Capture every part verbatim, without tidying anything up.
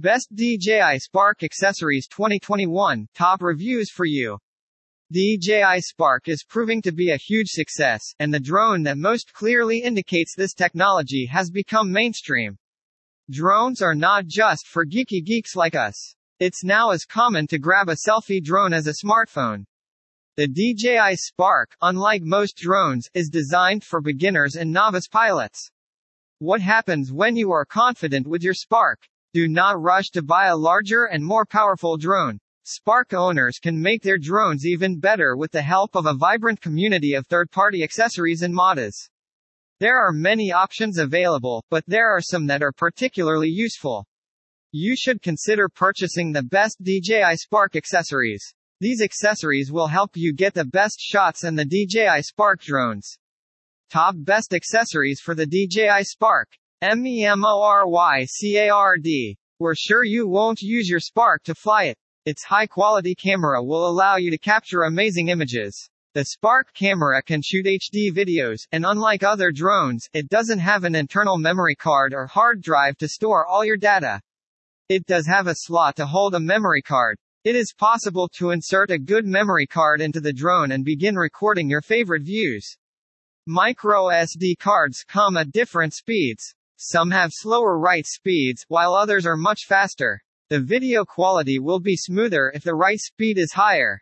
Best D J I Spark Accessories twenty twenty-one, Top Reviews for You. D J I Spark is proving to be a huge success, and the drone that most clearly indicates this technology has become mainstream. Drones are not just for geeky geeks like us. It's now as common to grab a selfie drone as a smartphone. The D J I Spark, unlike most drones, is designed for beginners and novice pilots. What happens when you are confident with your Spark? Do not rush to buy a larger and more powerful drone. Spark owners can make their drones even better with the help of a vibrant community of third-party accessories and modders. There are many options available, but there are some that are particularly useful. You should consider purchasing the best D J I Spark accessories. These accessories will help you get the best shots in the D J I Spark drones. Top best accessories for the D J I Spark. MEMORYCARD. We're sure you won't use your Spark to fly it. Its high-quality camera will allow you to capture amazing images. The Spark camera can shoot H D videos, and unlike other drones, it doesn't have an internal memory card or hard drive to store all your data. It does have a slot to hold a memory card. It is possible to insert a good memory card into the drone and begin recording your favorite views. Micro S D cards come at different speeds. Some have slower write speeds, while others are much faster. The video quality will be smoother if the write speed is higher.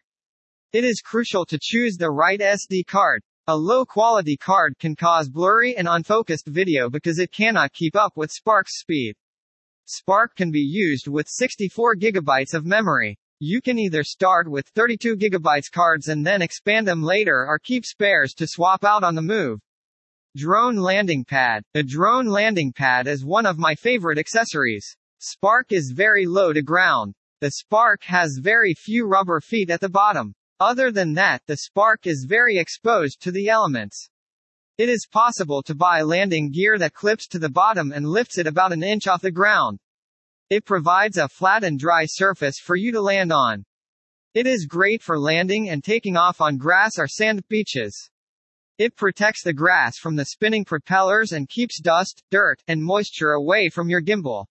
It is crucial to choose the right S D card. A low-quality card can cause blurry and unfocused video because it cannot keep up with Spark's speed. Spark can be used with sixty-four gigabytes of memory. You can either start with thirty-two gigabyte cards and then expand them later or keep spares to swap out on the move. Drone landing pad. The drone landing pad is one of my favorite accessories. Spark is very low to ground. The Spark has very few rubber feet at the bottom. Other than that, the Spark is very exposed to the elements. It is possible to buy landing gear that clips to the bottom and lifts it about an inch off the ground. It provides a flat and dry surface for you to land on. It is great for landing and taking off on grass or sand beaches. It protects the grass from the spinning propellers and keeps dust, dirt, and moisture away from your gimbal.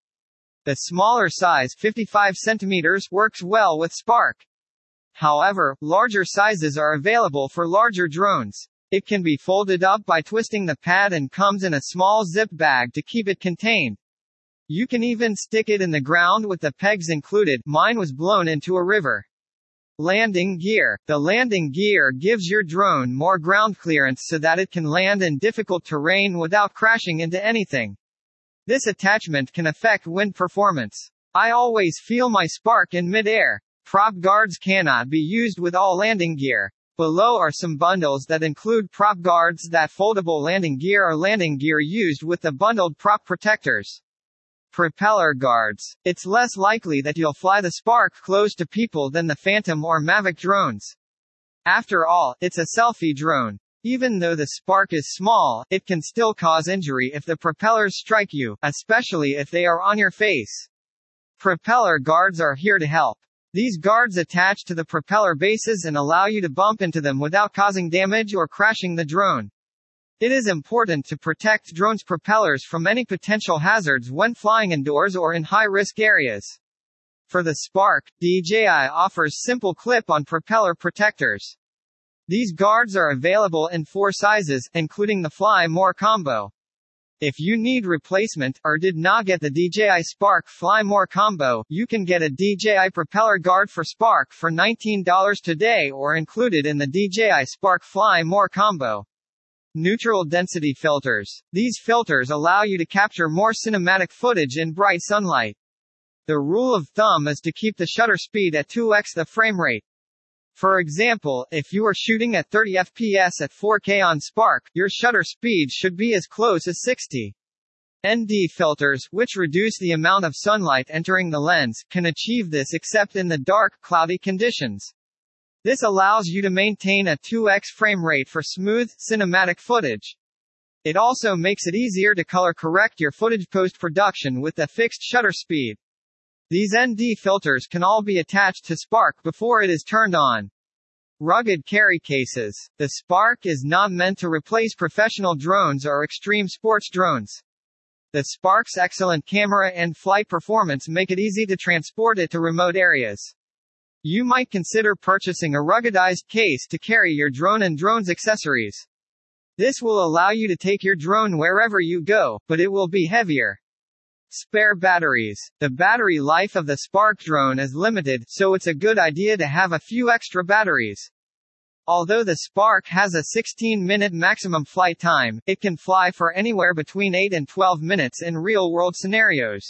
The smaller size, fifty-five centimeters, works well with Spark. However, larger sizes are available for larger drones. It can be folded up by twisting the pad and comes in a small zip bag to keep it contained. You can even stick it in the ground with the pegs included. Mine was blown into a river. Landing gear. The landing gear gives your drone more ground clearance so that it can land in difficult terrain without crashing into anything. This attachment can affect wind performance. I always feel my Spark in mid-air. Prop guards cannot be used with all landing gear. Below are some bundles that include prop guards that foldable landing gear or landing gear used with the bundled prop protectors. Propeller guards. It's less likely that you'll fly the Spark close to people than the Phantom or Mavic drones. After all, it's a selfie drone. Even though the Spark is small, it can still cause injury if the propellers strike you, especially if they are on your face. Propeller guards are here to help. These guards attach to the propeller bases and allow you to bump into them without causing damage or crashing the drone. It is important to protect drones' propellers from any potential hazards when flying indoors or in high-risk areas. For the Spark, D J I offers simple clip-on propeller protectors. These guards are available in four sizes, including the Fly More combo. If you need replacement, or did not get the D J I Spark Fly More combo, you can get a D J I propeller guard for Spark for nineteen dollars today or included in the D J I Spark Fly More combo. Neutral density filters. These filters allow you to capture more cinematic footage in bright sunlight. The rule of thumb is to keep the shutter speed at two x the frame rate. For example, if you are shooting at thirty F P S at four K on Spark, your shutter speed should be as close as sixty. N D filters, which reduce the amount of sunlight entering the lens, can achieve this except in the dark, cloudy conditions. This allows you to maintain a two x frame rate for smooth, cinematic footage. It also makes it easier to color correct your footage post-production with a fixed shutter speed. These N D filters can all be attached to Spark before it is turned on. Rugged carry cases. The Spark is not meant to replace professional drones or extreme sports drones. The Spark's excellent camera and flight performance make it easy to transport it to remote areas. You might consider purchasing a ruggedized case to carry your drone and drone's accessories. This will allow you to take your drone wherever you go, but it will be heavier. Spare batteries. The battery life of the Spark drone is limited, so it's a good idea to have a few extra batteries. Although the Spark has a sixteen minute maximum flight time, it can fly for anywhere between eight and twelve minutes in real-world scenarios.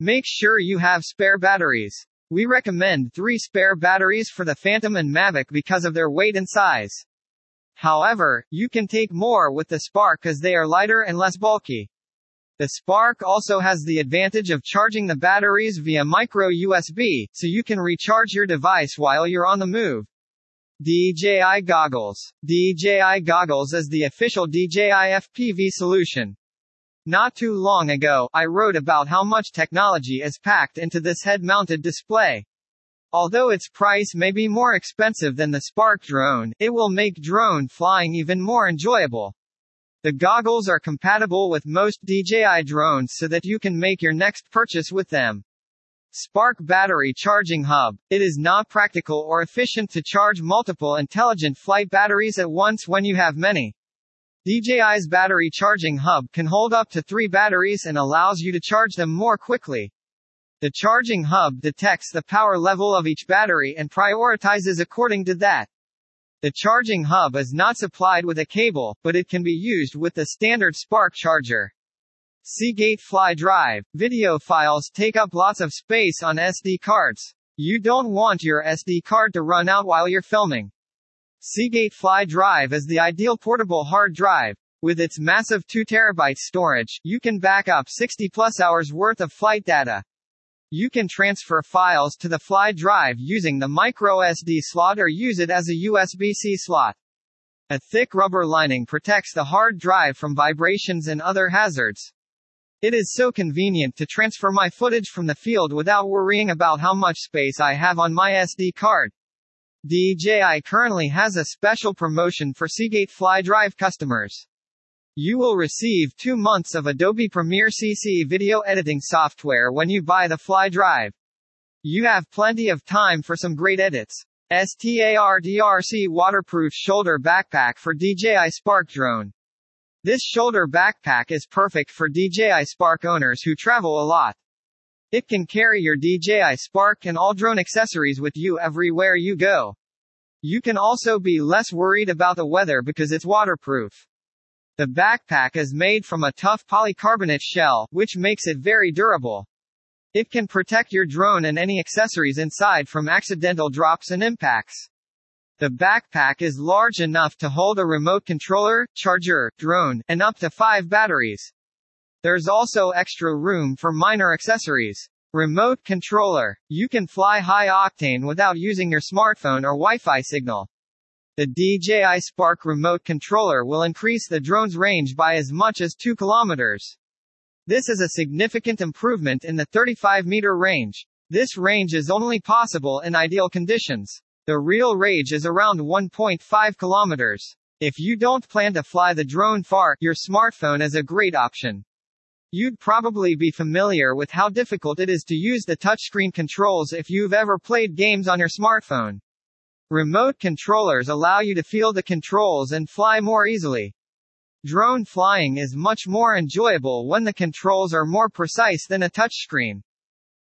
Make sure you have spare batteries. We recommend three spare batteries for the Phantom and Mavic because of their weight and size. However, you can take more with the Spark as they are lighter and less bulky. The Spark also has the advantage of charging the batteries via micro U S B, so you can recharge your device while you're on the move. D J I Goggles. D J I Goggles is the official D J I F P V solution. Not too long ago, I wrote about how much technology is packed into this head-mounted display. Although its price may be more expensive than the Spark drone, it will make drone flying even more enjoyable. The goggles are compatible with most D J I drones so that you can make your next purchase with them. Spark Battery Charging Hub. It is not practical or efficient to charge multiple intelligent flight batteries at once when you have many. D J I's battery charging hub can hold up to three batteries and allows you to charge them more quickly. The charging hub detects the power level of each battery and prioritizes according to that. The charging hub is not supplied with a cable, but it can be used with the standard Spark charger. Seagate Fly Drive. Video files take up lots of space on S D cards. You don't want your S D card to run out while you're filming. Seagate Fly Drive is the ideal portable hard drive. With its massive two terabyte storage, you can back up sixty plus hours worth of flight data. You can transfer files to the Fly Drive using the microSD slot or use it as a U S B C slot. A thick rubber lining protects the hard drive from vibrations and other hazards. It is so convenient to transfer my footage from the field without worrying about how much space I have on my S D card. D J I currently has a special promotion for Seagate Fly Drive customers. You will receive two months of Adobe Premiere C C video editing software when you buy the Fly Drive. You have plenty of time for some great edits. STARDRC Waterproof Shoulder Backpack for D J I Spark Drone. This shoulder backpack is perfect for D J I Spark owners who travel a lot. It can carry your D J I Spark and all drone accessories with you everywhere you go. You can also be less worried about the weather because it's waterproof. The backpack is made from a tough polycarbonate shell, which makes it very durable. It can protect your drone and any accessories inside from accidental drops and impacts. The backpack is large enough to hold a remote controller, charger, drone, and up to five batteries. There's also extra room for minor accessories. Remote controller. You can fly high octane without using your smartphone or Wi-Fi signal. The D J I Spark remote controller will increase the drone's range by as much as two kilometers. This is a significant improvement in the thirty-five meter range. This range is only possible in ideal conditions. The real range is around one point five kilometers. If you don't plan to fly the drone far, your smartphone is a great option. You'd probably be familiar with how difficult it is to use the touchscreen controls if you've ever played games on your smartphone. Remote controllers allow you to feel the controls and fly more easily. Drone flying is much more enjoyable when the controls are more precise than a touchscreen.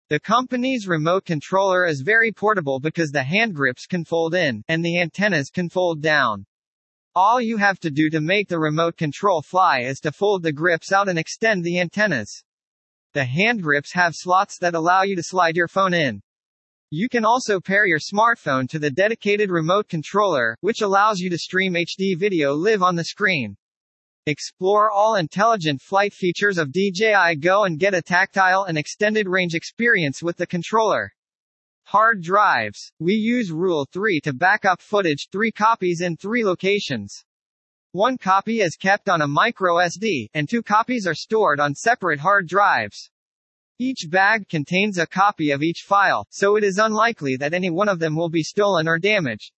The company's remote controller is very portable because the hand grips can fold in, and the antennas can fold down. All you have to do to make the remote control fly is to fold the grips out and extend the antennas. The hand grips have slots that allow you to slide your phone in. You can also pair your smartphone to the dedicated remote controller, which allows you to stream H D video live on the screen. Explore all intelligent flight features of D J I Go and get a tactile and extended range experience with the controller. Hard drives. We use Rule three to back up footage three copies in three locations. One copy is kept on a microSD, and two copies are stored on separate hard drives. Each bag contains a copy of each file, so it is unlikely that any one of them will be stolen or damaged.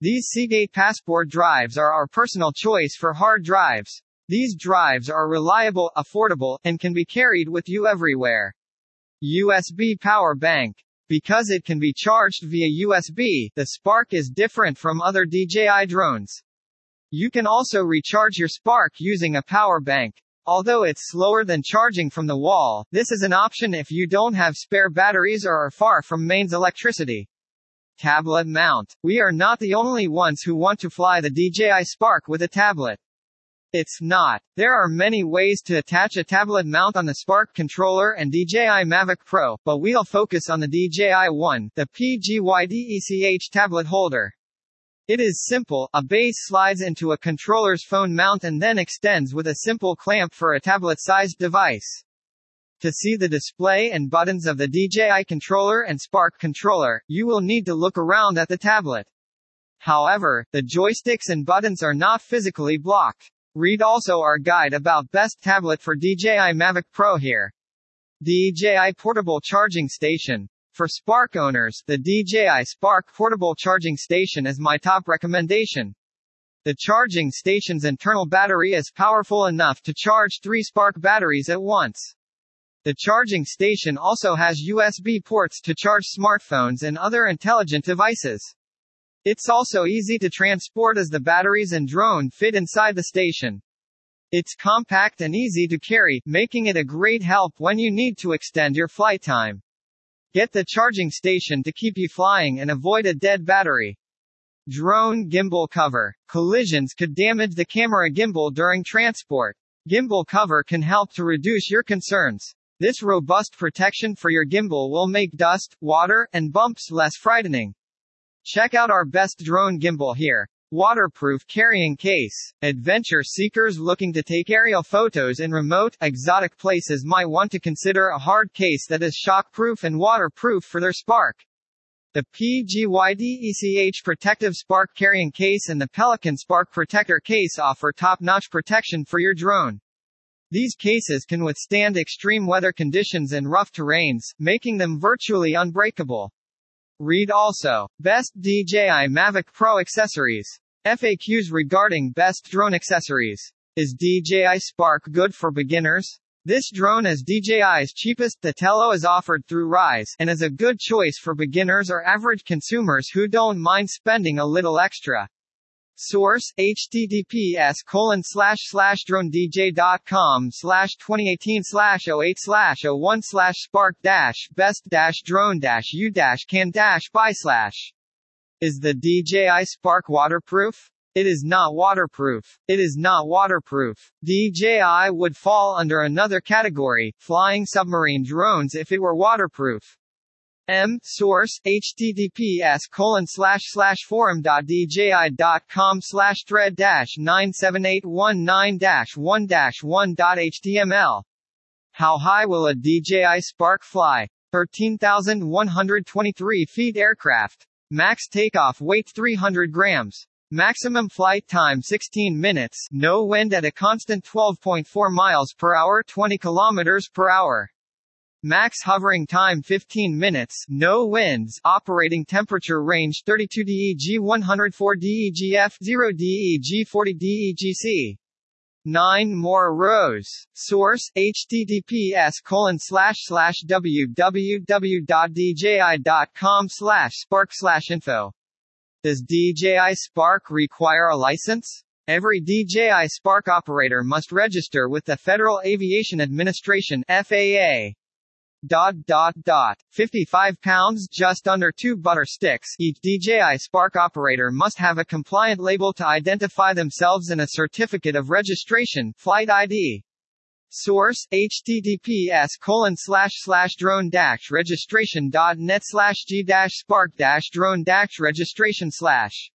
These Seagate Passport drives are our personal choice for hard drives. These drives are reliable, affordable, and can be carried with you everywhere. U S B power bank. Because it can be charged via U S B, the Spark is different from other D J I drones. You can also recharge your Spark using a power bank. Although it's slower than charging from the wall, this is an option if you don't have spare batteries or are far from mains electricity. Tablet mount. We are not the only ones who want to fly the D J I Spark with a tablet. It's not. There are many ways to attach a tablet mount on the Spark controller and D J I Mavic Pro, but we'll focus on the D J I One, the P G Y TECH tablet holder. It is simple. A base slides into a controller's phone mount and then extends with a simple clamp for a tablet-sized device. To see the display and buttons of the D J I controller and Spark controller, you will need to look around at the tablet. However, the joysticks and buttons are not physically blocked. Read also our guide about best tablet for D J I Mavic Pro here. D J I Portable Charging Station. For Spark owners, the D J I Spark Portable Charging Station is my top recommendation. The charging station's internal battery is powerful enough to charge three Spark batteries at once. The charging station also has U S B ports to charge smartphones and other intelligent devices. It's also easy to transport as the batteries and drone fit inside the station. It's compact and easy to carry, making it a great help when you need to extend your flight time. Get the charging station to keep you flying and avoid a dead battery. Drone gimbal cover. Collisions could damage the camera gimbal during transport. Gimbal cover can help to reduce your concerns. This robust protection for your gimbal will make dust, water, and bumps less frightening. Check out our best drone gimbal here. Waterproof carrying case. Adventure seekers looking to take aerial photos in remote, exotic places might want to consider a hard case that is shockproof and waterproof for their Spark. The P G Y TECH Protective Spark Carrying Case and the Pelican Spark Protector Case offer top-notch protection for your drone. These cases can withstand extreme weather conditions and rough terrains, making them virtually unbreakable. Read also. Best D J I Mavic Pro Accessories. F A Qs regarding best drone accessories. Is D J I Spark good for beginners? This drone is D J I's cheapest. The Tello is offered through Rise, and is a good choice for beginners or average consumers who don't mind spending a little extra. Source, https colon slash slash dronedj.com slash 2018 slash 08 slash 01 slash spark dash best dash drone dash you dash can dash buy slash. Is the D J I Spark waterproof? It is not waterproof. It is not waterproof. D J I would fall under another category, flying submarine drones, if it were waterproof. M. Source, https colon slash slash forum.dji.com slash thread dash 97819 dash 1 dash 1.html. How high will a D J I Spark fly? thirteen thousand one hundred twenty-three feet aircraft. Max takeoff weight three hundred grams. Maximum flight time sixteen minutes. No wind at a constant twelve point four miles per hour, twenty kilometers per hour. Max hovering time fifteen minutes, no winds, operating temperature range thirty-two degrees Celsius, one hundred four degrees Fahrenheit, zero degrees Fahrenheit, forty degrees Celsius. nine more rows. Source, https colon slash slash www.dji.com slash spark slash info. Does D J I Spark require a license? Every D J I Spark operator must register with the Federal Aviation Administration, F A A. Dot, dot, dot. fifty-five pounds, just under two butter sticks. Each D J I Spark operator must have a compliant label to identify themselves and a certificate of registration, flight I D. Source, https colon slash slash drone dash registration dot net slash g dash spark dash drone dash registration slash.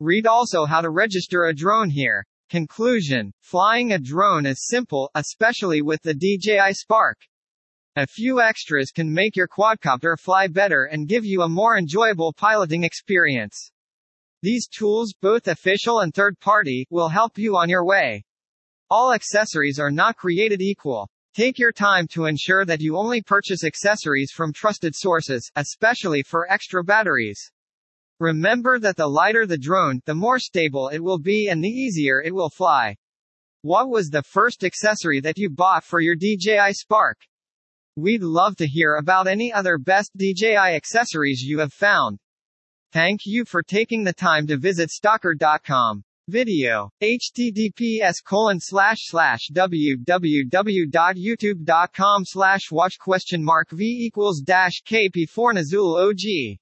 Read also how to register a drone here. Conclusion. Flying a drone is simple, especially with the D J I Spark. A few extras can make your quadcopter fly better and give you a more enjoyable piloting experience. These tools, both official and third-party, will help you on your way. All accessories are not created equal. Take your time to ensure that you only purchase accessories from trusted sources, especially for extra batteries. Remember that the lighter the drone, the more stable it will be and the easier it will fly. What was the first accessory that you bought for your D J I Spark? We'd love to hear about any other best D J I accessories you have found. Thank you for taking the time to visit stalker dot com. Video. https colon slash slash www dot youtube dot com slash watch question mark v equals dash kp four nazul og